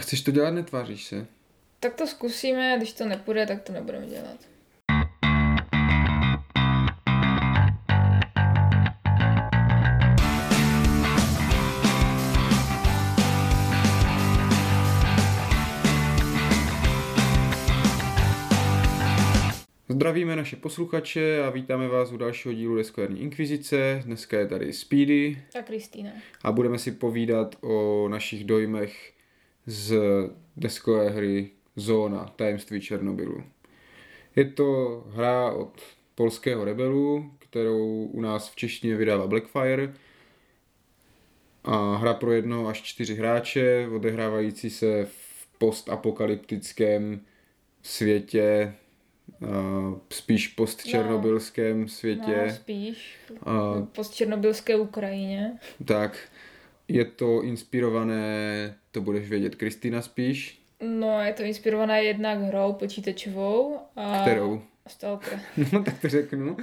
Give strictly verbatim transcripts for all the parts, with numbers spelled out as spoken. chceš to dělat, netváříš se? Tak to zkusíme, když to nepůjde, tak to nebudeme dělat. Zdravíme naše posluchače a vítáme vás u dalšího dílu Deskoherní inkvizice. Dneska je tady Speedy a Kristýna. A budeme si povídat o našich dojmech z deskové hry Zóna, tajemství Černobylu. Je to hra od polského Rebelu, kterou u nás v češtině vydává Blackfire. A hra pro jednoho až čtyři hráče, odehrávající se v postapokalyptickém světě, Uh, spíš postčernobylském no, světě. No, spíš. Uh, postčernobylské Ukrajině. Tak. Je to inspirované, to budeš vědět, Kristýna spíš? No, je to inspirované jednak hrou počítačovou. A... Kterou? Stalker. No, tak to řeknu.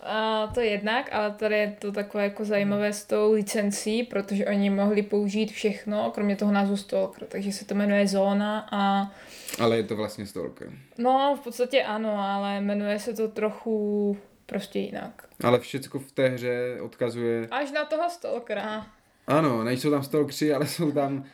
A to jednak, ale tady je to takové jako zajímavé s tou licencí, protože oni mohli použít všechno, kromě toho názvu Stalker, takže se to jmenuje Zóna a... Ale je to vlastně Stalker. No, v podstatě ano, ale jmenuje se to trochu prostě jinak. Ale všecko v té hře odkazuje... Až na toho Stalkera. Ano, nejsou tam Stalkři, ale jsou tam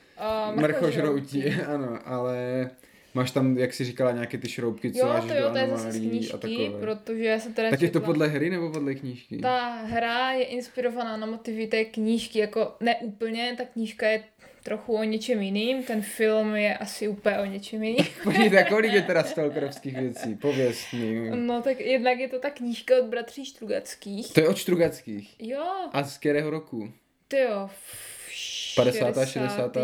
uh, mrchožrouti, ano, ale... Máš tam, jak jsi říkala, nějaké ty šroubky, co máš do anomálií a takové. Jo, to je zase z knížky, protože se teda... Tak četla... je to podle hry nebo podle knížky? Ta hra je inspirovaná na motivy té knížky, jako ne úplně, ta knížka je trochu o něčem jiným, ten film je asi úplně o něčem jiným. Pojďte, kolik je teda stalkerovských věcí, pověst mi. No tak jednak je to ta knížka od bratří Strugackých. To je od Strugackých? Jo. A z kterého roku? Ty jo, padesátá, šedesátá,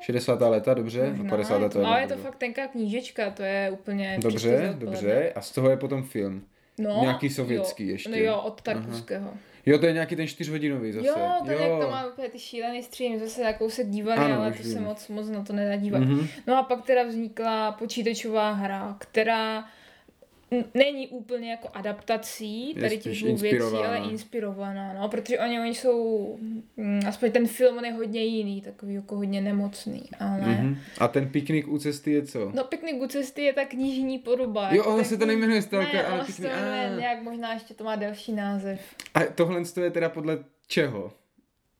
šedesátá leta, dobře. Možná, padesátá to je, ale je to fakt tenká knížečka, to je úplně... Dobře, dobře. A z toho je potom film. No, nějaký sovětský jo, ještě. No jo, od Tarkovského. Aha. Jo, to je nějaký ten čtyřhodinový zase. Jo, tak jo. Jak to má úplně ty šílený střím, zase jakou se dívaný, ano, ale to vím. se moc, moc na to nenadívá. Mm-hmm. No a pak teda vznikla počítačová hra, která... Není úplně jako adaptací tady těch dvou věcí, ale inspirovaná, no, protože oni, oni jsou, aspoň ten film, on je hodně jiný, takový jako hodně nemocný, ale... Mm-hmm. A ten piknik u cesty je co? No piknik u cesty je ta knižní podoba. Jo, ono se to nejmenuje Stalker, ale piknik... Ne, ono se to nějak možná ještě to má delší název. A tohle je teda podle čeho?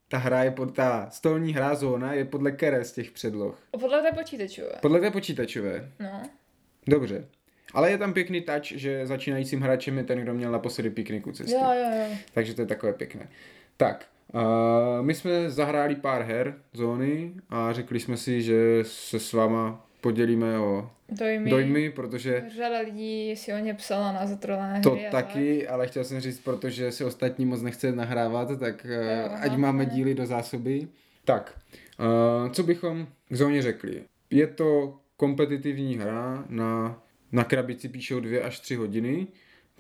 Ta hra je pod, ta stolní hra Zóna je podle které z těch předloh? Podle té počítačové. Podle té počítačové? No. Dobře. Ale je tam pěkný touch, že začínajícím hráčem je ten, kdo měl naposledy pikniku cesty. Jo, jo, jo. Takže to je takové pěkné. Tak, uh, my jsme zahráli pár her Zóny a řekli jsme si, že se s váma podělíme o dojmy, dojmy protože... Řada lidí si o ně psala na zatrolené hry. To taky, tak. Ale chtěl jsem říct, protože si ostatní moc nechce nahrávat, tak uh, jo, ať aha, máme ne. díly do zásoby. Tak, uh, co bychom k Zóně řekli? Je to kompetitivní hra na... Na krabici píšou dvě až tři hodiny,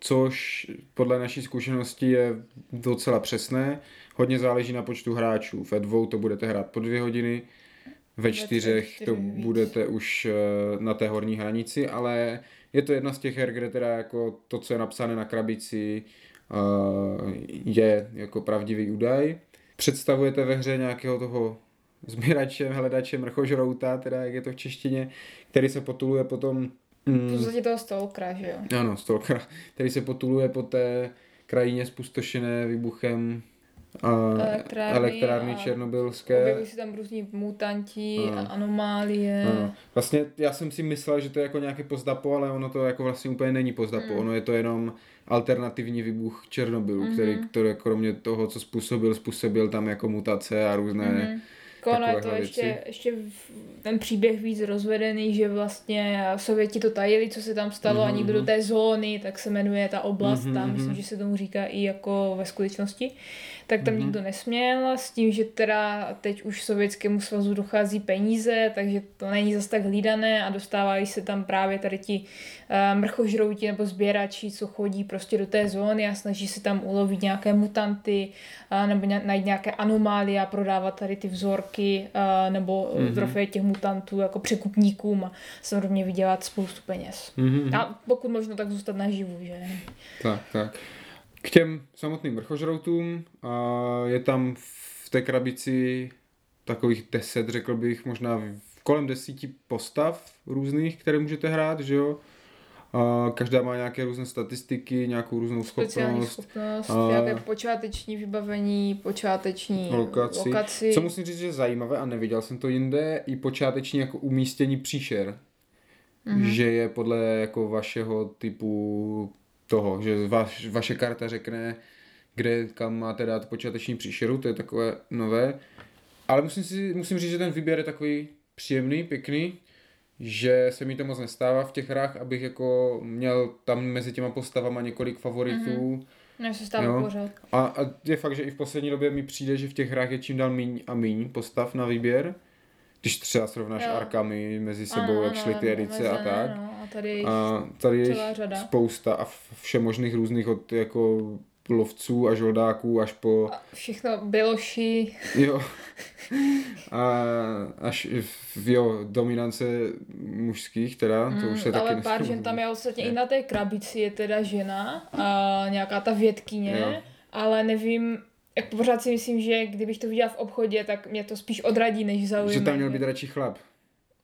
což podle naší zkušenosti je docela přesné. Hodně záleží na počtu hráčů. Ve dvou to budete hrát po dvě hodiny, ve čtyřech to budete už na té horní hranici, ale je to jedna z těch her, kde teda jako to, co je napsané na krabici, je jako pravdivý údaj. Představujete ve hře nějakého toho sběrače, hledače, mrchožrouta, teda jak je to v češtině, který se potuluje potom Mm. V podstatě toho stalkera, že jo? Ano, stalkera, který se potuluje po té krajině spustošené výbuchem a elektrárny, elektrárny a černobylské. Objevují se tam různí mutanti a, a anomálie. Ano. Vlastně já jsem si myslel, že to je jako nějaké post-apo, ale ono to jako vlastně úplně není post-apo. Mm. Ono je to jenom alternativní výbuch Černobylu, mm-hmm. který, který kromě toho, co způsobil, způsobil tam jako mutace a různé... Mm-hmm. Ono je to ještě, ještě ten příběh víc rozvedený, že vlastně Sověti to tajili, co se tam stalo mm-hmm. a nikdo do té zóny, tak se jmenuje ta oblast mm-hmm. tam, myslím, že se tomu říká i jako ve skutečnosti, tak tam mm-hmm. nikdo nesměl s tím, že teda teď už Sovětskému svazu dochází peníze, takže to není zas tak hlídané a dostávají se tam právě tady ti uh, mrchožrouti nebo sběrači, co chodí prostě do té zóny a snaží se tam ulovit nějaké mutanty uh, nebo ně, najít nějaké anomálie a prodávat tady ty vzorky nebo mm-hmm. trofeje těch mutantů jako překupníkům a samozřejmě vydělat spoustu peněz. Mm-hmm. A pokud možno, tak zůstat naživu, že? Tak, tak. K těm samotným vrchožroutům je tam v té krabici takových deset, řekl bych, možná kolem desíti postav různých, které můžete hrát, že jo. A každá má nějaké různé statistiky, nějakou různou schopnost. Speciální schopnost, a... nějaké počáteční vybavení, počáteční lokaci. lokaci. Co musím říct, že je zajímavé, a neviděl jsem to jinde, i počáteční jako umístění příšer. Mm-hmm. Že je podle jako vašeho typu toho, že vaš, vaše karta řekne, kde kam máte dát počáteční příšeru, to je takové nové. Ale musím, si, musím říct, že ten výběr je takový příjemný, pěkný, že se mi to moc nestává v těch hrách, abych jako měl tam mezi těma postavama několik favoritů. Mm-hmm. No, se stává no. pořád. A, a je fakt, že i v poslední době mi přijde, že v těch hrách je čím dál míň a míň postav na výběr. Když třeba srovnáš jo. Arkami mezi sebou, ano, jak šly ty edice a tak. Ano, a tady, a tady je spousta a všemožných různých od jako lovců a žoldáků až po... A všechno byloši. Jo. A až jo, dominance mužských teda, to mm, už se taky... Ale pár žen tam je ostatně i na té krabici je teda žena a nějaká ta vědkyně, jo. Ale nevím... Jak pořád si myslím, že kdybych to viděla v obchodě, tak mě to spíš odradí, než zaujíme. Že tam měl být radši chlap.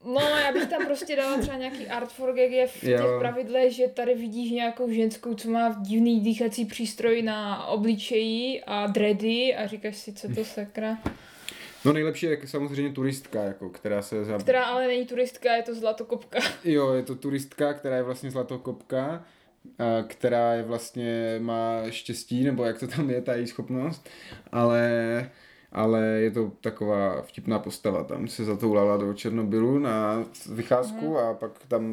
No, já bych tam prostě dala třeba nějaký art for gag je v těch jo. pravidlech, že tady vidíš nějakou ženskou, co má divný dýchací přístroj na obličeji a dready a říkáš si, co to sakra. No nejlepší je samozřejmě turistka, jako, která se... Zab... Která ale není turistka, je to zlatokopka. Jo, je to turistka, která je vlastně zlatokopka. Která je vlastně má štěstí, nebo jak to tam je, ta její schopnost, ale, ale je to taková vtipná postava. Tam se zatoulala do Černobylu na vycházku mm. a pak tam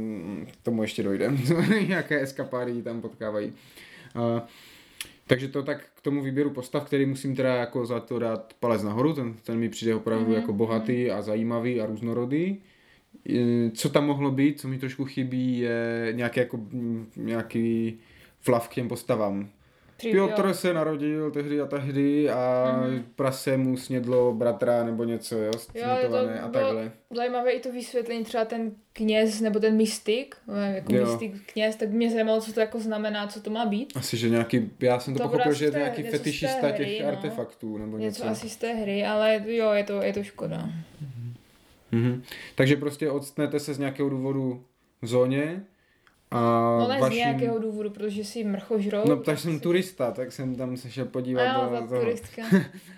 k tomu ještě dojde. Nějaké eskapády tam potkávají. A, takže to tak k tomu výběru postav, který musím teda jako za to dát palec nahoru, ten, ten mi přijde opravdu mm. jako bohatý a zajímavý a různorodý. Co tam mohlo být, co mi trošku chybí, je nějaký, jako, nějaký flav k těm postavám. Piotr se narodil tehdy a tehdy a mm. prase mu snědlo bratra nebo něco, jo, snědované jo, to a takhle. Zajímavé i to vysvětlení, třeba ten kněz nebo ten mystik, jako jo. mystik kněz, tak mě zajímalo, co to jako znamená, co to má být. Asi, že nějaký, já jsem to, to pochopil, že je nějaký fetišista hry, těch no. artefaktů nebo něco. Něco asi z té hry, ale jo, je to, je to škoda. Mm-hmm. Takže prostě odstnete se z nějakého důvodu v zóně a no ne vaším... z nějakého důvodu, protože jsi mrchožrout. No tak jsem si... turista, tak jsem tam se šel podívat a do, do toho. Turistka.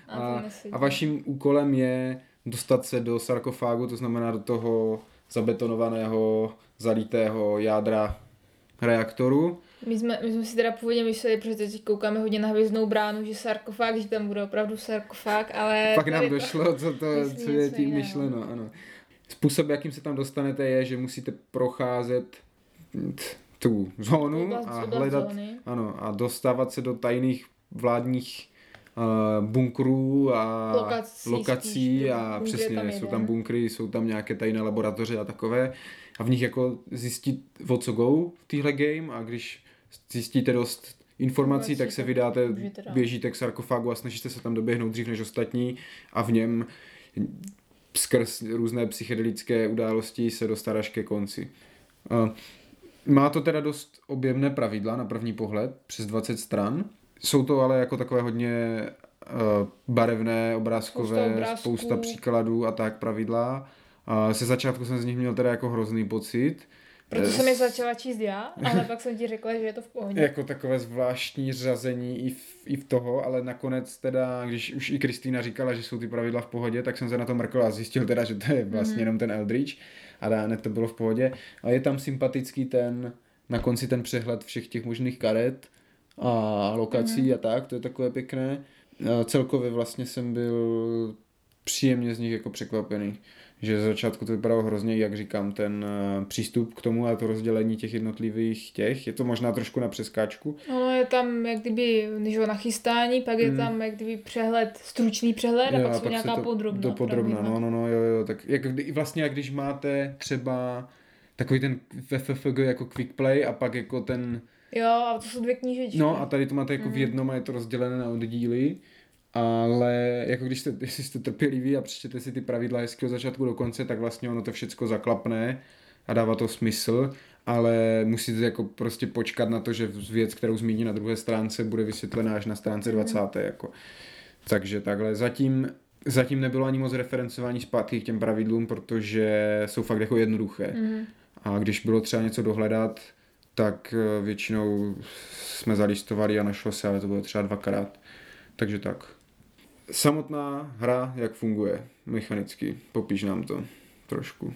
a, a, a vaším úkolem je dostat se do sarkofágu, to znamená do toho zabetonovaného, zalitého jádra reaktoru. My jsme, my jsme si teda původně mysleli, protože teď koukáme hodně na Hvězdnou bránu, že sarkofág, že tam bude opravdu sarkofág, ale... Pak nám došlo, co, to, co je tím myšleno, ano. Způsob, jakým se tam dostanete, je, že musíte procházet tu zónu oblast, a hledat, ano, a dostávat se do tajných vládních uh, bunkrů a lokací, lokací a bunkry, přesně, tam jsou tam bunkry, jsou tam nějaké tajné laboratoře a takové. A v nich jako zjistit, o co go v téhle game, a když zjistíte dost informací, tak se vydáte, běžíte k sarkofágu a snažíte se tam doběhnout dřív než ostatní a v něm skrz různé psychedelické události se dostaneš ke konci. Má to teda dost objemné pravidla na první pohled, přes dvacet stran. Jsou to ale jako takové hodně barevné, obrázkové, spousta, spousta příkladů a tak pravidla. A se začátku jsem z nich měl teda jako hrozný pocit. Proto jsem je začala číst já, ale pak jsem ti řekla, že je to v pohodě. Jako takové zvláštní řazení i v, i v toho, ale nakonec teda, když už i Kristýna říkala, že jsou ty pravidla v pohodě, tak jsem se na to mrkl a zjistil teda, že to je vlastně mm-hmm. jenom ten Eldridge a dáne to bylo v pohodě. A je tam sympatický ten, na konci ten přehled všech těch možných karet a lokací mm-hmm. a tak, to je takové pěkné. A celkově vlastně jsem byl příjemně z nich jako překvapený. Že z začátku to vypadalo hrozně, jak říkám, ten uh, přístup k tomu a to rozdělení těch jednotlivých těch. Je to možná trošku na přeskáčku. No, je tam jak kdyby nachystání, pak je mm. tam jak kdyby přehled, stručný přehled jo, a pak jsou pak nějaká to, podrobná. Do podrobná, no, no, no, jo, jo. Tak jak, vlastně jak když máte třeba takový ten F F G jako quick play a pak jako ten... Jo, a to jsou dvě knížečky. No a tady to máte jako mm. v jednom a je to rozdělené na oddíly. Ale jako když jste, jestli jste trpěliví a přečtete si ty pravidla hezky od začátku do konce, tak vlastně ono to všecko zaklapne a dává to smysl, ale musíte jako prostě počkat na to, že věc, kterou zmíní na druhé stránce, bude vysvětlená až na stránce dvacáté. Jako. Takže takhle zatím Zatím nebylo ani moc referencování zpátky k těm pravidlům, protože jsou fakt jako jednoduché. Mm. A když bylo třeba něco dohledat, tak většinou jsme zalistovali a našlo se, ale to bylo třeba dvakrát. Takže tak. Samotná hra, jak funguje mechanicky? Popíš nám to trošku.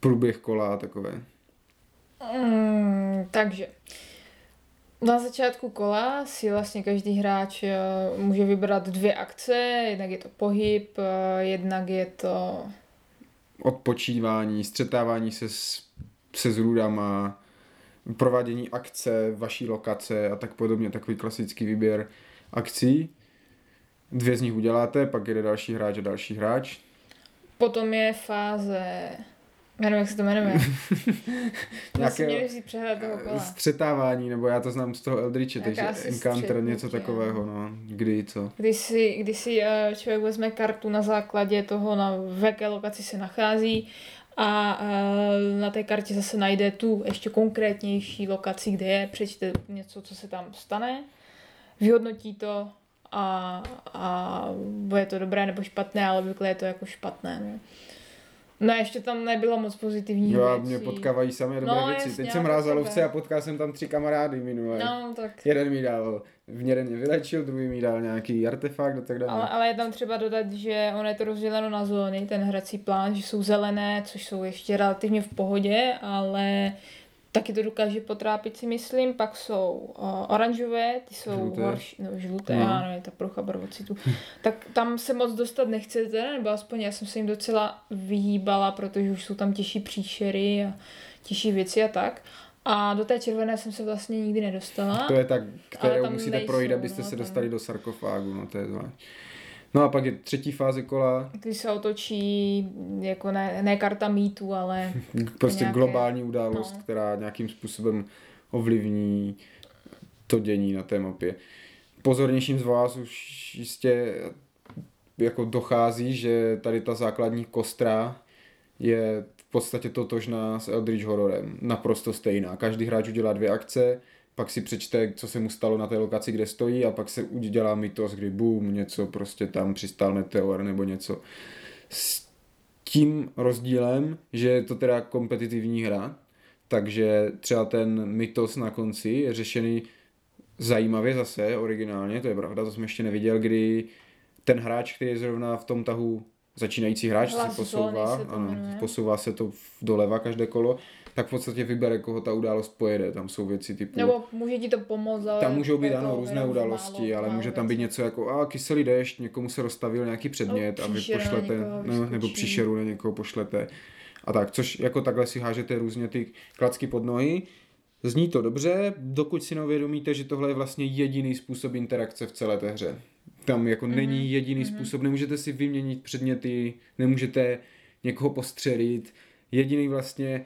Průběh kola a takové. Mm, takže... Na začátku kola si vlastně každý hráč může vybrat dvě akce, jednak je to pohyb, jednak je to... Odpočívání, střetávání se s, se zrůdama, provádění akce, vaší lokace a tak podobně, takový klasický výběr akcí. Dvě z nich uděláte, pak jede další hráč a další hráč. Potom je fáze... Já nevím, jak se to jmenuje. Vlastně měli si přehled toho kola. Střetávání, nebo já to znám z toho Eldridge, takže encounter, něco takového, no. Kdy, co? Když si, když si člověk vezme kartu na základě toho, na jaké lokaci se nachází a na té kartě zase najde tu ještě konkrétnější lokaci, kde je, přečte něco, co se tam stane, vyhodnotí to a, a bude to dobré nebo špatné, ale obvykle je to jako špatné, ne? No ještě tam nebylo moc pozitivní věcí. Jo a mě potkávají samé dobré no, věci. Jasně, teď jsem rázalovce a potkal jsem tam tři kamarády minulé. No tak. Jeden mi dal, jeden mě vylečil, druhý mi dal nějaký artefakt a tak dále. Ale, ale je tam třeba dodat, že ono je to rozděleno na zóny, ten hrací plán, že jsou zelené, což jsou ještě relativně v pohodě, ale taky to dokáže potrápit si myslím. Pak jsou uh, oranžové, ty jsou žluté. horší, no žluté, no. Ano, je ta prucha barvocitu. Tak tam se moc dostat nechcete, nebo aspoň já jsem se jim docela vyhýbala, protože už jsou tam těžší příšery a těžší věci a tak. A do té červené jsem se vlastně nikdy nedostala. To je tak, kterou musíte nejsou, projít, abyste no, se dostali tam... do sarkofágu, no to je zvlášť. No a pak je třetí fáze kola. Když se otočí, jako ne, ne karta mýtu, ale... prostě nějaké... globální událost, no. Která nějakým způsobem ovlivní to dění na té mapě. Pozornějším z vás už jistě jako dochází, že tady ta základní kostra je v podstatě totožná s Eldritch hororem. Naprosto stejná. Každý hráč udělá dvě akce, pak si přečte, co se mu stalo na té lokaci, kde stojí a pak se udělá mytos, kdy boom, něco prostě tam přistál meteor nebo něco. S tím rozdílem, že je to teda kompetitivní hra, takže třeba ten mytos na konci je řešený zajímavě zase, originálně, to je pravda, to jsem ještě neviděl, kdy ten hráč, který je zrovna v tom tahu začínající hráč, Hlas se posouvá, se ano, posouvá se to doleva každé kolo, tak v podstatě vybere, koho ta událost pojede. Tam jsou věci typu... Nebo může ti to pomoct, ale... Tam můžou být, ano, různé události, málo, ale může tam být něco jako a kyselý déšť, někomu se rozstavil nějaký předmět a vy pošlete... Ne, nebo příšeru na někoho pošlete. A tak, což jako takhle si hážete různě ty klacky pod nohy. Zní to dobře, dokud si neuvědomíte, že tohle je vlastně jediný způsob interakce v celé té hře. Tam jako mm-hmm. není jediný mm-hmm. způsob, nemůžete si vyměnit předměty, nemůžete někoho postřelit. Jediný vlastně,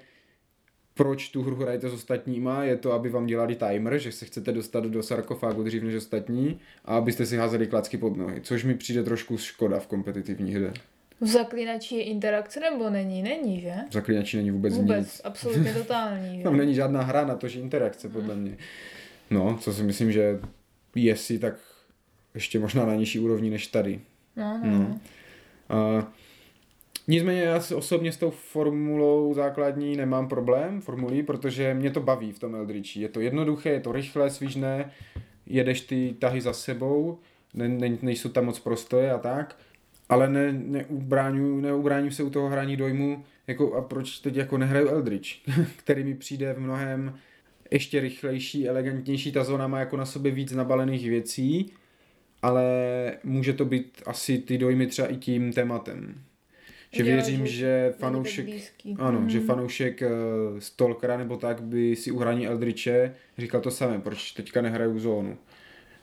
proč tu hru hrajete s ostatníma, je to, aby vám dělali timer, že se chcete dostat do sarkofágu dřív než ostatní a abyste si házeli klacky pod nohy, což mi přijde trošku škoda v kompetitivní hře. V Zaklínači je interakce nebo není? Není, že? V Zaklínači není vůbec, vůbec nic. Vůbec, absolutně totální. Že? Tam není žádná hra na to, že interakce, podle mě. No, co si myslím, že jestli, tak ještě možná na nižší úrovni než tady. No, no. no. A nicméně já osobně s tou formulou základní nemám problém, formulí, protože mě to baví v tom Eldritchi. Je to jednoduché, je to rychlé, svížné, jedeš ty tahy za sebou, ne, ne, nejsou tam moc prostoje a tak. Ale ne, neubráňuji, neubráním se u toho hraní dojmu, jako a proč teď jako nehraju Eldritch, který mi přijde v mnohem ještě rychlejší, elegantnější, ta zóna má jako na sobě víc nabalených věcí, ale může to být asi ty dojmy třeba i tím tématem. Že jo, věřím, že, že fanoušek, ano, hmm. že fanoušek uh, Stalkera nebo tak by si u hraní Eldritche říkal to samé, proč teďka nehraju zónu.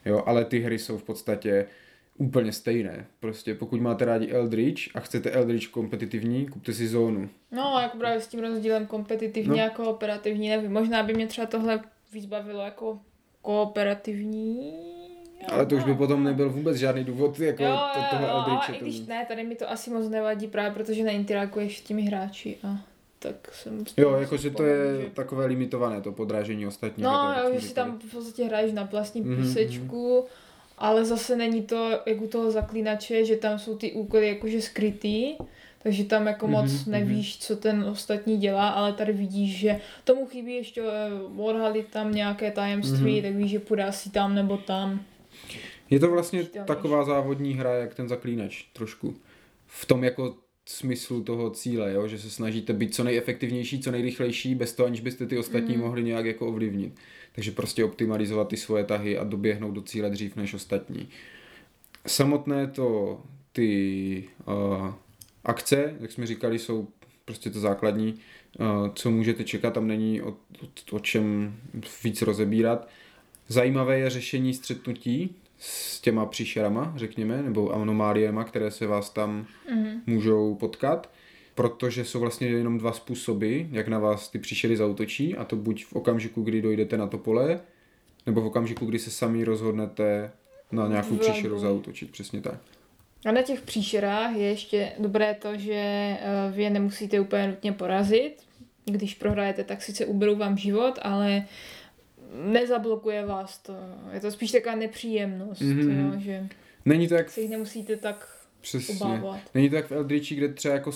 Jo, ale ty hry jsou v podstatě úplně stejné. Prostě pokud máte rádi Eldritch a chcete Eldritch kompetitivní, kupte si zónu. No a jako právě s tím rozdílem kompetitivní no. a kooperativní, nevím. Možná by mě třeba tohle víc bavilo jako kooperativní. Ale to už by potom nebyl vůbec žádný důvod jako jo, to, tohle Eldritche. Jo, ale i když ne, tady mi to asi moc nevadí právě, protože neinterakuješ s těmi hráči a tak jsem... Jo, jakože to je že... takové limitované to podrážení ostatních. No, jo, že si tam v podstatě hraješ na vlastní písečku. Mm-hmm. ale zase není to, jak u toho Zaklínače, že tam jsou ty úkoly jakože skrytý, takže tam jako mm-hmm, moc nevíš, mm-hmm. co ten ostatní dělá, ale tady vidíš, že tomu chybí ještě odhalit tam nějaké tajemství, mm-hmm. tak víš, že podá si tam nebo tam. Je to vlastně taková závodní hra, jak ten Zaklínač trošku. V tom jako smyslu toho cíle, jo? Že se snažíte být co nejefektivnější, co nejrychlejší, bez toho, aniž byste ty ostatní mm. mohli nějak jako ovlivnit. Takže prostě optimalizovat ty svoje tahy a doběhnout do cíle dřív než ostatní. Samotné to ty uh, akce, jak jsme říkali, jsou prostě to základní, uh, co můžete čekat, tam není o, o, o čem víc rozebírat. Zajímavé je řešení střetnutí s těma příšerama, řekněme, nebo anomáliema, které se vás tam mm. můžou potkat, protože jsou vlastně jenom dva způsoby, jak na vás ty příšery zaútočí, a to buď v okamžiku, kdy dojdete na to pole, nebo v okamžiku, kdy se sami rozhodnete na nějakou Vlanku. příšeru zaútočit, přesně tak. A na těch příšerách je ještě dobré to, že vy je nemusíte úplně nutně porazit. Když prohrajete, tak sice uberou vám život, ale nezablokuje vás to. Je to spíš taková nepříjemnost, mm-hmm. jo, že Není to jak... se jich nemusíte tak Přesně. obávat. Není to jak v Eldridge, kde třeba jako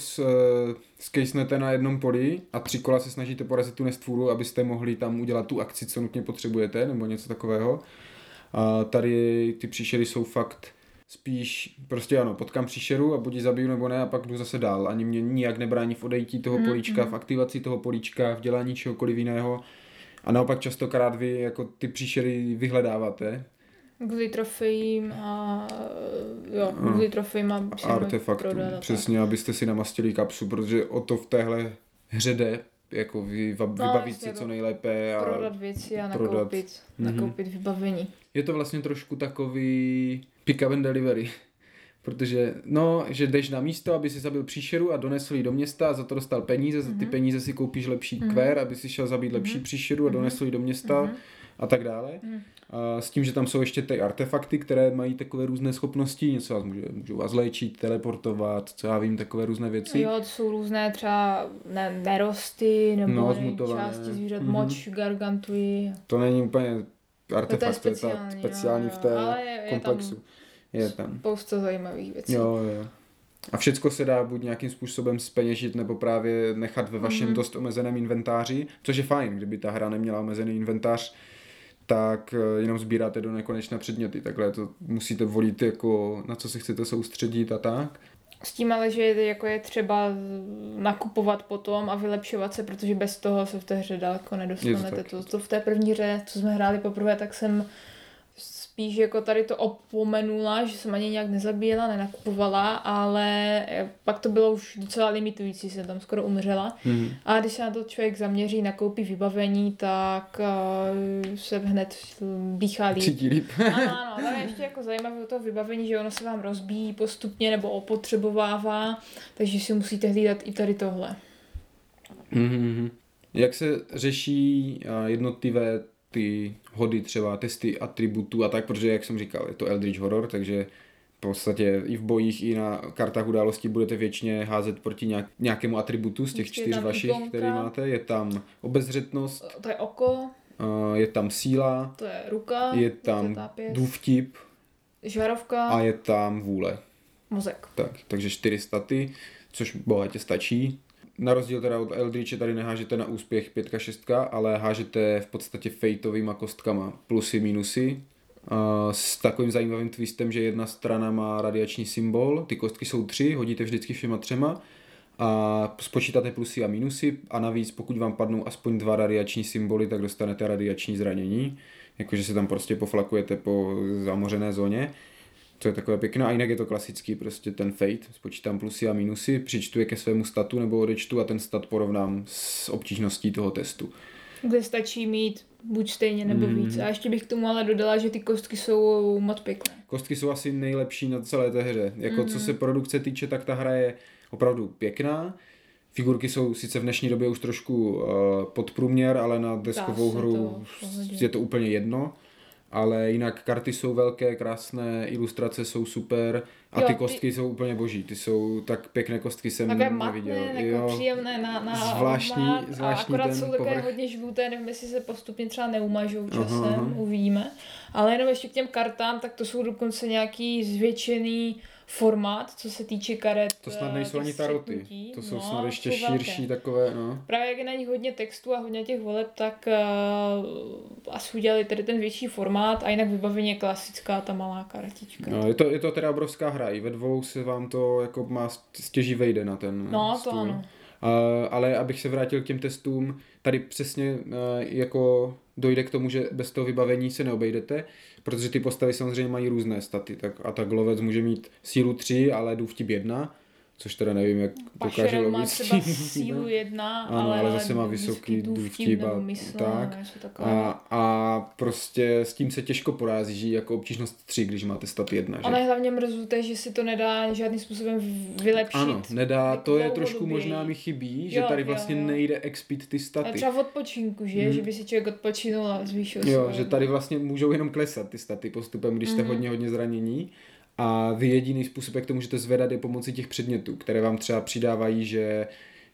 skejsnete na jednom poli a tři kola se snažíte porazit tu nestvůru, abyste mohli tam udělat tu akci, co nutně potřebujete, nebo něco takového. A tady ty příšery jsou fakt spíš, prostě ano, potkám příšeru a buď ji zabiju nebo ne a pak jdu zase dál. Ani mě nijak nebrání v odejítí toho mm-hmm. políčka, v aktivaci toho políčka, v dělání čehokoliv jiného. A naopak častokrát vy jako ty příšery vyhledáváte. Kvůli trofejím a jo, kvůli trofejím a artefaktům, přesně, abyste si namastili kapsu, protože o to v téhle hře jde, jako vy, vybavit no, si jako co nejlépe a prodat věci a prodat. nakoupit, nakoupit mm-hmm. vybavení. Je to vlastně trošku takový pick up and delivery. Protože, no, že jdeš na místo, aby si zabil příšeru a donesl ji do města a za to dostal peníze, za ty peníze si koupíš lepší mm-hmm. kvér, aby si šel zabít lepší mm-hmm. příšeru a donesl ji do města mm-hmm. a tak dále. Mm-hmm. A s tím, že tam jsou ještě ty artefakty, které mají takové různé schopnosti, něco vás může, můžou vás léčit, teleportovat, co já vím, takové různé věci. Jo, to jsou různé třeba ne, nerosty nebo no, zmutované části zvířat, mm-hmm. moč, gargantuji. To není úplně artefakt, to je speciální, speciální jo, v té je, komplexu. Je tam... Je tam spousta zajímavých věcí. Jo, jo. A všecko se dá buď nějakým způsobem zpeněžit, nebo právě nechat ve vašem mm-hmm. dost omezeném inventáři, což je fajn, kdyby ta hra neměla omezený inventář, tak jenom sbíráte do nekonečna předměty, takhle to musíte volit, jako na co se chcete soustředit a tak. S tím ale, že jako je třeba nakupovat potom a vylepšovat se, protože bez toho se v té hře daleko nedostanete. To, to v té první hře, co jsme hráli poprvé, tak jsem spíš jako tady to opomenula, že jsem ani nějak nezabíjela, nenakupovala, ale pak to bylo už docela limitující, jsem tam skoro umřela. Mm. A když se na to člověk zaměří, nakoupí vybavení, tak uh, se hned dýchá líp. Cítí líp. Ano, ano, tam je ještě jako zajímavé to vybavení, že ono se vám rozbíjí postupně nebo opotřebovává, takže si musíte hlídat i tady tohle. Mm-hmm. Jak se řeší jednotlivé ty hody, třeba testy atributů a tak, protože jak jsem říkal, je to Eldritch horor, takže v podstatě i v bojích, i na kartách událostí budete věčně házet proti nějak, nějakému atributu z těch Ještě čtyř vašich, ikonka, který máte. Je tam obezřetnost, to je oko, je tam síla, to je ruka, je tam důvtip, žárovka a je tam vůle. Mozek. Tak, takže čtyři staty, což bohatě stačí. Na rozdíl teda od Eldridge tady nehážete na úspěch pětka, šestka, ale hážete v podstatě fejtovýma kostkama, plusy, minusy. S takovým zajímavým twistem, že jedna strana má radiační symbol, ty kostky jsou tři, hodíte vždycky všema třema a spočítáte plusy a minusy a navíc pokud vám padnou aspoň dva radiační symboly, tak dostanete radiační zranění, jakože se tam prostě poflakujete po zamořené zóně. To je takové pěkné, a jinak je to klasický prostě ten fate, spočítám plusy a minusy, přičtu je ke svému statu nebo odečtu a ten stat porovnám s obtížností toho testu. Kde stačí mít buď stejně nebo mm. víc. A ještě bych k tomu ale dodala, že ty kostky jsou moc pěkné. Kostky jsou asi nejlepší na celé té hře. Jako mm. co se produkce týče, tak ta hra je opravdu pěkná. Figurky jsou sice v dnešní době už trošku uh, podprůměr, ale na deskovou hru to je to úplně jedno. ale jinak karty jsou velké, krásné, ilustrace jsou super a jo, ty kostky ty... jsou úplně boží, ty jsou tak pěkné kostky, jsem neviděl. Také matné, jako příjemné na, na zvláštní, zvláštní a akorát jsou takové hodně žluté, nevím, jestli se postupně třeba neumažou časem, aha, aha. uvidíme. Ale jenom ještě k těm kartám, tak to jsou dokonce nějaký zvětšený formát, co se týče karet. To snad nejsou ani taroty, to jsou no, snad ještě jsou širší takové, no. Právě jak je na nich hodně textu a hodně těch voleb, tak uh, asi udělali tady ten větší formát a jinak vybavení je klasická ta malá karetička. No, je to, je to teda obrovská hra, i ve dvou se vám to jako má stěží vejde na ten no, stůl. To ano. Uh, ale abych se vrátil k těm testům, tady přesně uh, jako dojde k tomu, že bez toho vybavení se neobejdete, protože ty postavy samozřejmě mají různé staty, tak a tak lovec může mít sílu tři, ale důvtip jedna, což teda nevím, jak dokáže lovec. Má třeba sílu jedna, ano, ale, ale zase má vysoký důvtip a tak. A, a prostě s tím se těžko porazí jako obtížnost tři, když máte stat jedna. Že? Ale hlavně mrzute, že si to nedá žádným způsobem vylepšit. Ano, nedá, to je trošku možná mi chybí, že jo, tady vlastně jo, jo. nejde expít ty staty. A třeba v odpočinku, že? Hmm. Že by si člověk odpočinul a zvýšil jo, svoje. Že tady vlastně můžou jenom klesat ty staty postupem, když jste mm-hmm. hodně, hodně zranění. A vy jediný způsob, jak to můžete zvedat, je pomocí těch předmětů, které vám třeba přidávají, že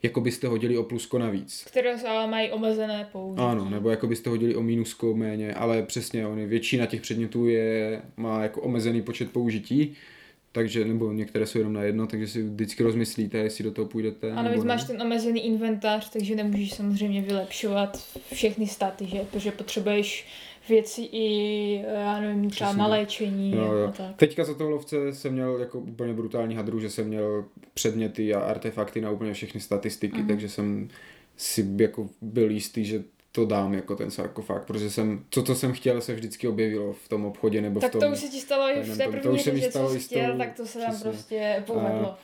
jako byste hodili o plusko navíc. Které ale mají omezené použití. Ano, nebo jako byste hodili o mínusko méně, ale přesně, on je, většina těch předmětů je, má jako omezený počet použití, takže, nebo některé jsou jenom na jedno, takže si vždycky rozmyslíte, jestli do toho půjdete. Ano, vy máš ten omezený inventář, takže nemůžeš samozřejmě vylepšovat všechny staty, že? Protože potřebuješ věci i, já nevím, třeba na léčení. No, jo. Tak. Teďka za toho lovce jsem měl jako úplně brutální hadru, že jsem měl předměty a artefakty na úplně všechny statistiky, mm. takže jsem si jako byl jistý, že to dám jako ten sarkofág, protože jsem, to, co jsem chtěl, se vždycky objevilo v tom obchodě nebo tak v tom... Tak to už se ti stalo i v té první řadě, co jsi chtěl, tak to se tam prostě povedlo.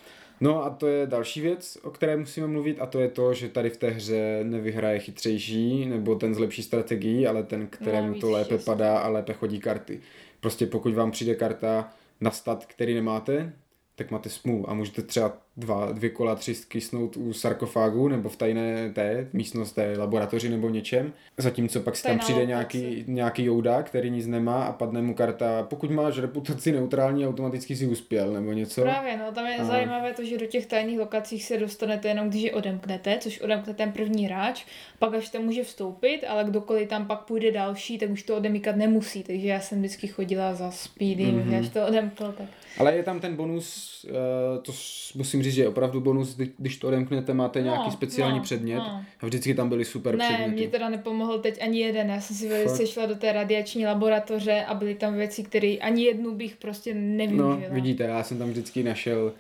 No a to je další věc, o které musíme mluvit, a to je to, že tady v té hře nevyhraje chytřejší nebo ten s lepší strategií, ale ten, kterému to lépe padá a lépe chodí karty. Prostě pokud vám přijde karta na stat, který nemáte, tak máte smůlu a můžete třeba dva, dvě kola, tři skysnout u sarkofágu nebo v tajné té místnosti, té laboratoři nebo něčem. Zatímco pak si tam přijde nějaký, nějaký jouda, který nic nemá a padne mu karta, pokud máš reputaci neutrální, automaticky si uspěl nebo něco. Právě, no tam je a... zajímavé to, že do těch tajných lokacích se dostanete jenom když je odemknete, což odemkne ten první hráč, pak až tam může vstoupit, ale kdokoliv tam pak půjde další, tak už to odemykat nemusí, takže já jsem vždycky chodila za speeding, mm-hmm. až to odemkl, tak. Ale je tam ten bonus, to musím říct, že je opravdu bonus, když to odemknete, máte no, nějaký speciální no, předmět no. a vždycky tam byly super ne, předměty. Ne, mě teda nepomohl teď ani jeden, já jsem si velice šla do té radiační laboratoře a byly tam věci, které ani jednu bych prostě nevyužila. No, vidíte, já jsem tam vždycky našel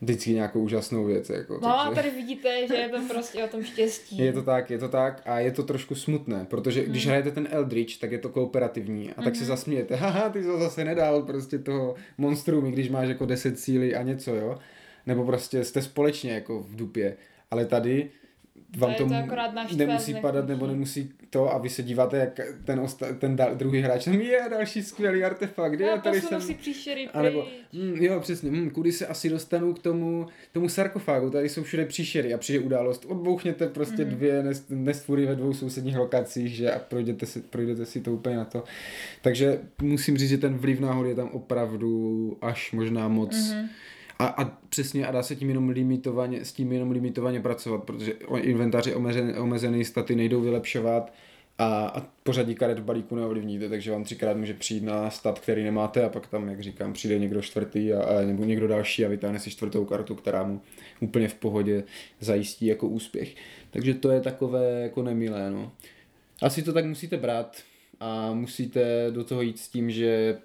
vždycky nějakou úžasnou věc. Jako, no takže... a tady vidíte, že je to prostě o tom štěstí. Je to tak, je to tak a je to trošku smutné, protože když hmm. hrajete ten Eldridge, tak je to kooperativní a tak hmm. se zasmějete. Haha, ty to zase nedal prostě toho monstrum, když máš jako deset síly a něco, jo. Nebo prostě jste společně jako v dupě, ale tady vám to, to nemusí padat nebo nemusí to a vy se díváte, jak ten, osta- ten da- druhý hráč tam je další skvělý artefakt, jo, tady jsem, a nebo, mm, jo přesně, mm, kudy se asi dostanu k tomu, tomu sarkofágu, tady jsou všude příšery a přijde událost, odbouchněte prostě mm. dvě nestvůry ve dvou sousedních lokacích, že a projdete si, projdete si to úplně na to, takže musím říct, že ten vliv náhody je tam opravdu až možná moc. Mm-hmm. A, a přesně a dá se tím jenom limitovaně, s tím jenom limitovaně pracovat, protože inventář je omezený, omezený, staty nejdou vylepšovat a, a pořadí karet v balíku neovlivníte, takže vám třikrát může přijít na stat, který nemáte a pak tam, jak říkám, přijde někdo čtvrtý a, a nebo někdo další a vytáhne si čtvrtou kartu, která mu úplně v pohodě zajistí jako úspěch. Takže to je takové jako nemilé, no. Asi to tak musíte brát a musíte do toho jít s tím, že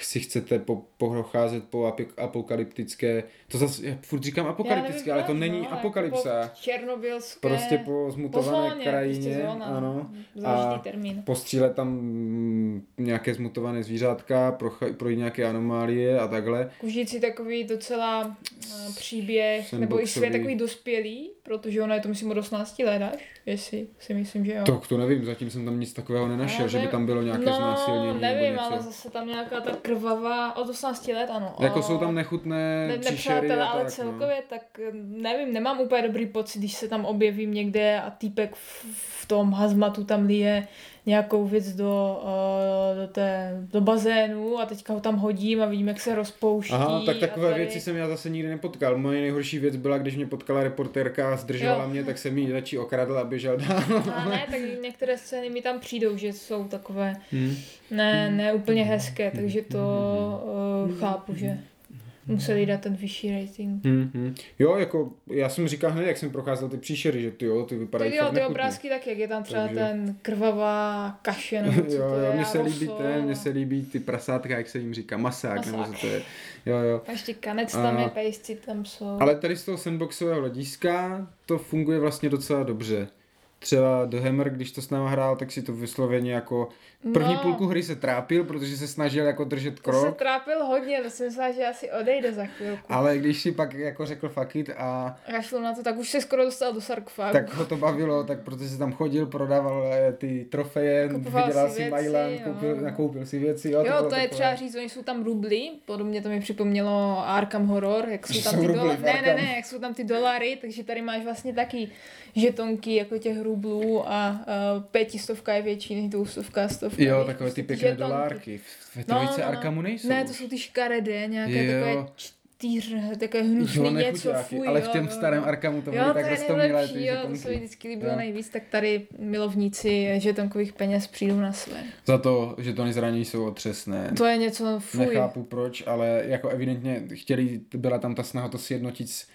si chcete po, procházet po apokalyptické, to zase, já furt říkám apokalyptické, ale to no, není apokalypsa. Černobylské, prostě po zmutované po krajině, prostě zóna, ano, a termín. Postřílet tam nějaké zmutované zvířátka, procha, projít nějaké anomálie a takhle. Užít si takový docela příběh, Sandboxový. Nebo i svět takový dospělý, protože ono je to myslím od osmnácti let až, jestli si myslím, že jo. Tak to nevím, zatím jsem tam nic takového nenašel, no, že by tam bylo nějaké no, znásilnění. Nevím, ale zase tam nějaká ta krvavá, od osmnácti let, ano. Jako jsou tam nechutné ne, příšery a tak, ale celkově, no. Tak nevím, nemám úplně dobrý pocit, když se tam objevím někde a týpek v, v tom hazmatu tam lije nějakou věc do, do, té, do bazénu a teďka ho tam hodím a vidím, jak se rozpouští. Aha, tak takové tady... věci jsem já zase nikdy nepotkal. Moje nejhorší věc byla, když mě potkala reportérka a zdržela jo. mě, tak jsem jí radši okradl a běžel dál. A ne, tak některé scény mi tam přijdou, že jsou takové hmm. ne, ne úplně hezké, takže to hmm. uh, chápu, že... museli dát ten vyšší rating. Mm-hmm. Jo, jako já jsem říkal hned, jak jsem procházel ty příšery, že ty jo, ty vypadají fakt nechutně. Ty obrázky tak, jak je tam třeba takže... ten krvavá kaše nebo co jo, to jo, je. Mně se, se líbí ty prasátka, jak se jim říká, masák, masák. nebo co to je. Jo, jo. A ještě kanec tam a... je, pejsci tam jsou. Ale tady z toho sandboxového hlediska to funguje vlastně docela dobře. Třeba The Hammer, když to s náma hrál, tak si to vysloveně jako... První no. půlku hry se trápil, protože se snažil jako držet krok. To se trápil hodně, to jsem myslela, že asi odejde za chvilku. Ale když si pak jako řekl fuck it a... Rašel na to, tak už se skoro dostal do sarkofágu. Tak ho to bavilo, tak protože se tam chodil, prodával ty trofeje, kupoval vydělal si Mailan, nakoupil si věci. Jo, jo to, to je takové... třeba říct, oni jsou tam rubly, podobně to mi připomnělo Arkham Horror, jak jsou tam jsou ty dolary, ne, ne, ne, jak jsou tam ty dolary, takže tady máš vlastně taky žetonky jako těch rublů a uh, pětistovka je větší než dvoustovka. Jo, takové ty pěkné žetonky. Dolárky. Ve trojice no, no, Arkamu nejsou. Ne, to jsou ty škaredé, nějaké jo. takové čtyř, takové hnusné něco, fuj. Ale v těm starém Arkamu to byly tak za sto milionů. Jo, to se mi vždycky líbilo nejvíc, tak tady milovníci žetonkových peněz přijdou na své. Za to, že to zranění jsou otřesné. To je něco, fuj. Nechápu proč, ale jako evidentně chtěli, byla tam ta snaha to sjednotit s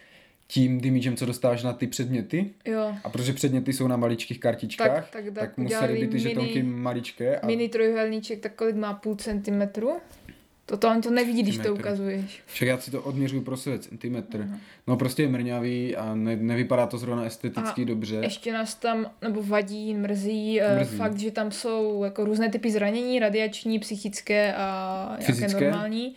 tím damagem, co dostáváš na ty předměty. Jo. A protože předměty jsou na maličkých kartičkách, tak, tak, tak, tak museli být ty žetonky maličké. A... Mini trojúhelníček, tak kolik má půl centimetru? Toto on to nevidí, když to ukazuješ. Však já si to odměřuji pro sebe centimetr. Uh-huh. No prostě je mrňavý a ne, nevypadá to zrovna esteticky a dobře. Ještě nás tam, nebo vadí, mrzí, mrzí. Fakt, že tam jsou jako různé typy zranění, radiační, psychické a fyzické, jaké normální.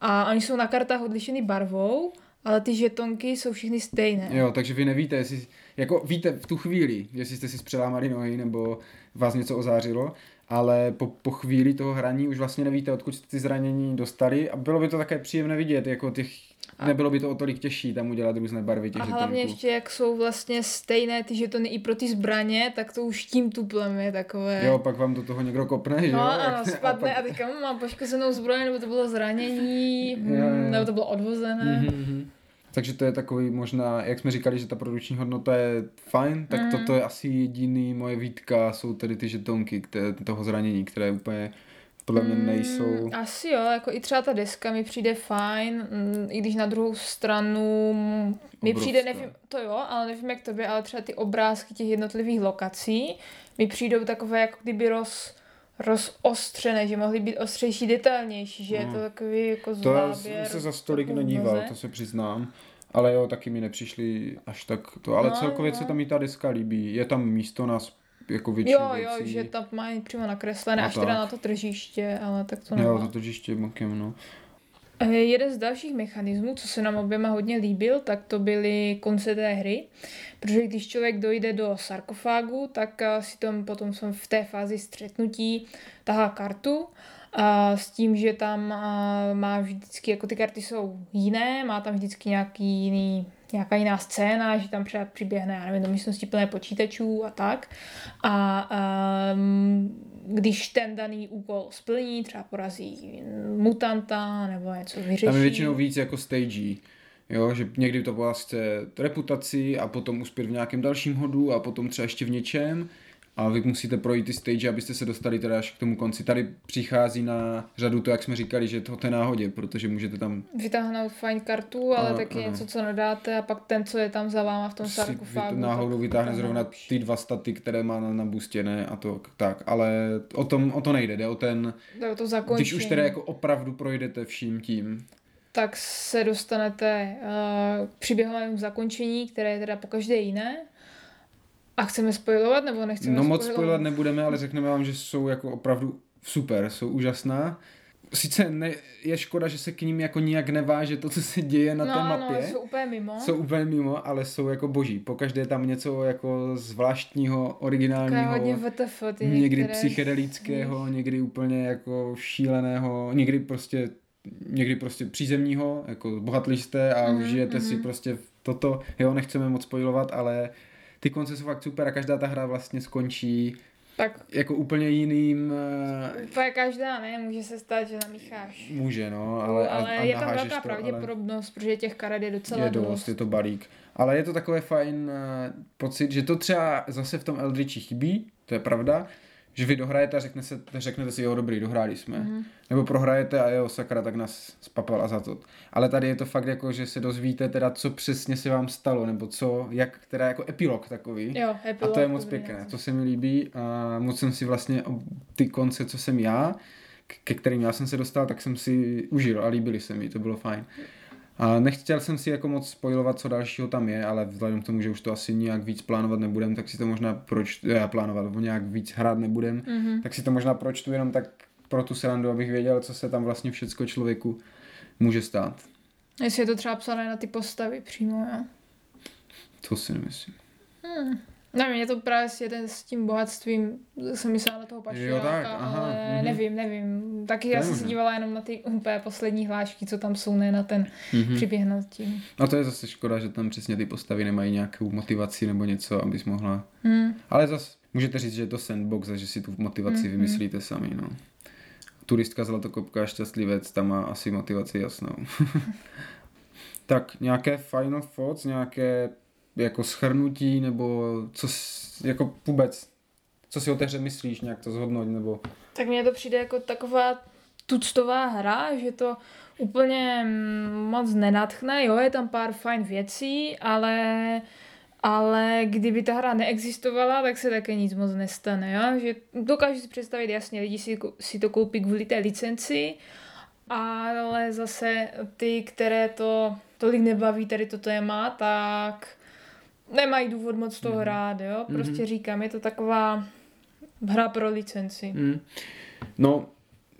A oni jsou na kartách odlišeny barvou. Ale ty žetonky jsou všechny stejné. Jo, takže vy nevíte, jestli, jako víte v tu chvíli, jestli jste si přelámali nohy nebo vás něco ozářilo, ale po, po chvíli toho hraní už vlastně nevíte, odkud jste ty zranění dostali a bylo by to také příjemné vidět, jako těch, a... nebylo by to o tolik těžší tam udělat různé barvy těch žetonků. A hlavně žetonků. Ještě, jak jsou vlastně stejné ty žetony i pro ty zbraně, tak to už tím tuplem je takové. Jo, pak vám do toho někdo kopne, no, že jo? No, ano, spadne a, pak... a teďka mám poškozenou zbraň, nebo to bylo zranění, jo, jo. nebo to bylo odvozené. Mm-hmm. Takže to je takový možná, jak jsme říkali, že ta produkční hodnota je fajn, tak mm. toto je asi jediný moje výtka, jsou tady ty žetonky které, toho zranění, které úplně podle mě nejsou. Mm, asi jo, jako i třeba ta deska mi přijde fajn, mm, i když na druhou stranu mi obrovská. Přijde, nevím, to jo, ale nevím jak tobě, ale třeba ty obrázky těch jednotlivých lokací mi přijdou takové, jako kdyby roz... rozostřené, že mohly být ostřejší, detailnější, že no. je to takový jako zváběr. To já se za stolik nedíval, to se přiznám, ale jo, taky mi nepřišli až tak to, ale no, celkově no. se tam i ta deska líbí, je tam místo na jako většinu věcí. Jo, jo, že tam mají přímo nakreslené, no až tak. teda na to tržiště, ale tak to nemá. Jo, to tržiště bokem, no. Jeden z dalších mechanismů, co se nám oběma hodně líbil, tak to byly konce té hry, protože když člověk dojde do sarkofágu, tak si tam potom v té fázi střetnutí tahá kartu a s tím, že tam má vždycky, jako ty karty jsou jiné, má tam vždycky nějaký jiný, nějaká jiná scéna, že tam třeba přiběhne, já nevím, do místnosti plné počítačů a tak. A um, když ten daný úkol splní, třeba porazí mutanta nebo něco vyřeší. Tam je většinou víc jako stagí, jo, že někdy to byla reputaci a potom uspět v nějakém dalším hodu a potom třeba ještě v něčem a vy musíte projít ty stage, abyste se dostali teda až k tomu konci. Tady přichází na řadu to, jak jsme říkali, že to je náhodě, protože můžete tam... vytáhnout fajn kartu, ale ano, taky ano. něco, co nedáte a pak ten, co je tam za váma v tom sarkofágu. Náhodou vytáhne tak... zrovna ty dva staty, které má nabustěné a to tak, ale o, tom, o to nejde, jde o ten... O to zakončení. Když už teda jako opravdu projdete vším tím. Tak se dostanete uh, k příběhovému zakončení, které je teda pokaždé jiné. A chceme spoilovat, nebo nechceme No moc spoilovat? spoilovat nebudeme, ale řekneme vám, že jsou jako opravdu super, jsou úžasná. Sice ne, je škoda, že se k ním jako nijak neváže to, co se děje na no, té mapě. No, jsou úplně mimo. Jsou úplně mimo, ale jsou jako boží. Pokaždé je tam něco jako zvláštního, originálního. Hodně W T F, ty některé. Někdy psychedelického, někdy úplně jako šíleného, někdy prostě, někdy prostě přízemního, jako bohatli jste a mm, žijete mm. si prostě toto. Jo, nechceme moc spoilovat, ale... Ty konce jsou fakt super a každá ta hra vlastně skončí Tak. Jako úplně jiným... Úplně každá, ne? Může se stát, že zamícháš. Může, no. Ale, ale a, a je tam velká to, pravděpodobnost, ale... protože těch karet je docela je dost. dost. Je to balík. Ale je to takové fajn pocit, že to třeba zase v tom Eldridge chybí, to je pravda, že vy dohrajete a řekne se, řeknete si, jo, dobrý, dohráli jsme. Mm. Nebo prohrajete a jo, sakra, tak nás spapal a zatot. Ale tady je to fakt jako, že se dozvíte teda, co přesně se vám stalo, nebo co, jak, teda jako epilog takový. Jo, epilog, a to je moc pěkné, to se mi líbí a moc jsem si vlastně ty konce, co jsem já, ke kterým já jsem se dostal, tak jsem si užil a líbily se mi, to bylo fajn. A nechtěl jsem si jako moc spojovat, co dalšího tam je, ale vzhledem k tomu, že už to asi nějak víc plánovat nebudem, tak si to možná proč já plánovat, nebo nějak víc hrát nebudem, mm-hmm. tak si to možná pročtu jenom tak pro tu srandu, abych věděl, co se tam vlastně všecko člověku může stát. Jestli je to třeba psané na ty postavy přímo, jo? To si nemyslím. Hmm. Nevím, mě to právě s tím bohatstvím jsem myslela na toho pašeráka, ale mm-hmm. nevím, nevím. Taky já jsem se dívala jenom na ty úplně poslední hlášky, co tam jsou, ne na ten mm-hmm. příběh nad tím. A to je zase škoda, že tam přesně ty postavy nemají nějakou motivaci nebo něco, abys mohla... Mm. Ale zase můžete říct, že je to sandbox a že si tu motivaci mm-hmm. vymyslíte sami, no. Turistka Zlatokopka a Šťastlivec, tam má asi motivaci jasnou. Tak, nějaké final thoughts, nějaké... jako shrnutí, nebo co, jako vůbec, co si o té hře myslíš, nějak to zhodnoť, nebo... Tak mně to přijde jako taková tuctová hra, že to úplně moc nenadchne, jo, je tam pár fajn věcí, ale, ale kdyby ta hra neexistovala, tak se také nic moc nestane, jo, že dokážu si představit, jasně, lidi si, si to koupí kvůli té licenci, ale zase ty, které to tolik nebaví, tady to téma, tak... nemají důvod moc to mm. hrát, jo? Prostě mm. říkám, je to taková hra pro licenci. Mm. No,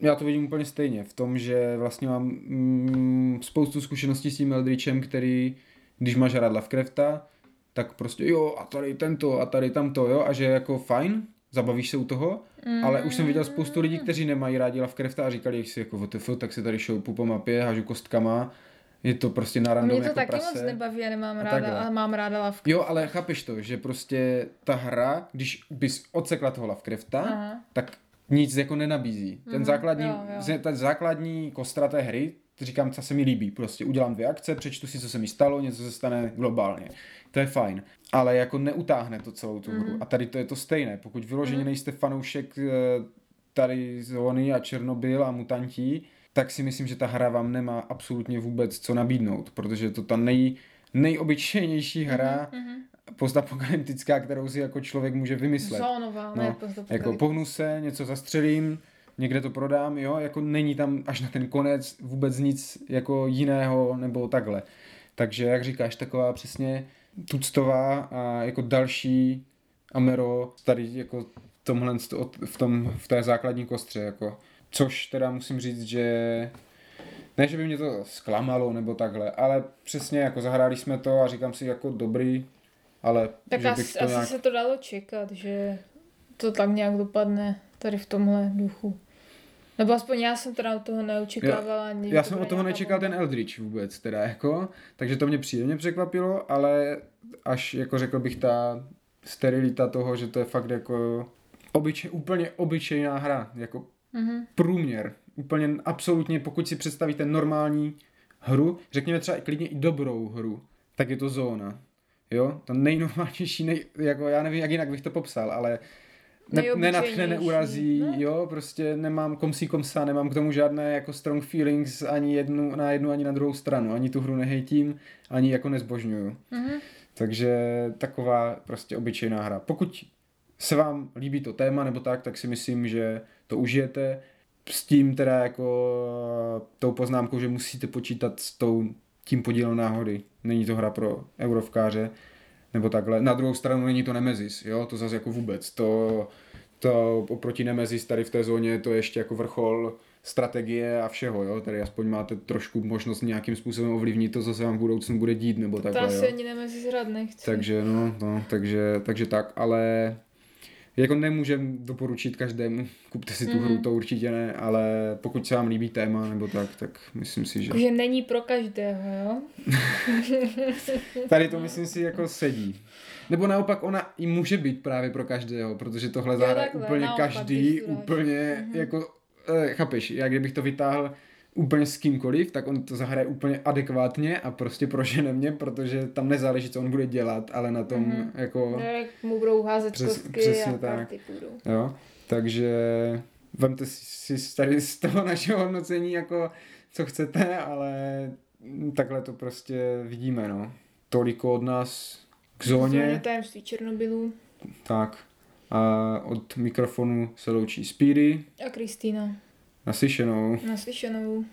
já to vidím úplně stejně v tom, že vlastně mám mm, spoustu zkušeností s tím Eldritchem, který, když máš rád Lovecrafta, tak prostě jo, a tady tento, a tady tamto, jo, a že jako fajn, zabavíš se u toho, mm. ale už jsem viděl spoustu lidí, kteří nemají rádi Lovecrafta a říkali, jak si jako W T F, tak se tady šoupu po mapě, hážu kostkama. Je to prostě na random jako prase. Mě to taky prase. Moc nebaví, já nemám ráda, a mám ráda Lovecrafta. Jo, ale chápeš to, že prostě ta hra, když bys odsekla toho Lovecrafta, aha. tak nic jako nenabízí. Ten mm, základní, jo, jo. Ten základní kostra té hry, říkám, co se mi líbí, prostě udělám dvě akce, přečtu si, co se mi stalo, něco se stane globálně. To je fajn, ale jako neutáhne to celou tu mm. hru. A tady to je to stejné, pokud vyloženě mm. nejste fanoušek tady Zóny a Černobyl a mutantí, tak si myslím, že ta hra vám nemá absolutně vůbec co nabídnout, protože je to ta nej, nejobyčejnější hra mm-hmm. postapokalyptická, kterou si jako člověk může vymyslet. Zónová, no, ne jako pohnu se, něco zastřelím, někde to prodám, jo, jako není tam až na ten konec vůbec nic jako jiného nebo takhle. Takže, jak říkáš, taková přesně tuctová a jako další Amero tady jako tomhle, v, tom, v té základní kostře, jako. Což teda musím říct, že ne, že by mě to zklamalo nebo takhle, ale přesně jako zahráli jsme to a říkám si jako dobrý, ale... Tak asi, to nějak... asi se to dalo čekat, že to tak nějak dopadne tady v tomhle duchu. Nebo aspoň já jsem teda od toho neočekávala. Já, já jsem od toho nečekal ten Eldridge vůbec teda jako, takže to mě příjemně překvapilo, ale až jako řekl bych ta sterilita toho, že to je fakt jako obyčej, úplně obyčejná hra, jako mm-hmm. průměr, úplně absolutně, pokud si představíte normální hru, řekněme třeba klidně i dobrou hru, tak je to Zóna, jo, ta nejnormálnější, nej, jako já nevím, jak jinak bych to popsal, ale ne, nenatchne, neurazí, ne? Jo, prostě nemám komsí komsa, nemám k tomu žádné jako strong feelings ani jednu, na jednu, ani na druhou stranu, ani tu hru nehejtím, ani jako nezbožňuju, mm-hmm. takže taková prostě obyčejná hra, pokud se vám líbí to téma nebo tak, tak si myslím, že to užijete s tím teda jako tou poznámkou, že musíte počítat s tou, tím podílem náhody. Není to hra pro eurovkáře nebo takhle. Na druhou stranu není to Nemezis, jo, to zase jako vůbec. To, to oproti Nemezis tady v té Zóně to je ještě jako vrchol strategie a všeho, jo, tady aspoň máte trošku možnost nějakým způsobem ovlivnit to, co se vám v budoucnu bude dít nebo takhle, jo. To asi ani Nemezis hrát nechci. Takže no, no takže, takže tak, ale... Jako nemůžem doporučit každému, kupte si tu mm-hmm. hru, to určitě ne, ale pokud se vám líbí téma nebo tak, tak myslím si, že... Takže není pro každého, jo? Tady to myslím si jako sedí. Nebo naopak ona i může být právě pro každého, protože tohle zahraje úplně naopak, každý, úplně mm-hmm. jako, eh, chápeš, já kdybych to vytáhl úplně s kýmkoliv, tak on to zahraje úplně adekvátně a prostě prožene mě, protože tam nezáleží, co on bude dělat, ale na tom mm-hmm. jako... Ne, mu budou házet přes, kostky a party půjdou. Jo, takže vemte si tady z toho našeho hodnocení jako co chcete, ale takhle to prostě vidíme, no. Toliko od nás k Zóně. Zóně tajemství Černobylu. Tak. A od mikrofonu se loučí Spíry. A Kristýna. Naslyšenou. Naslyšenou.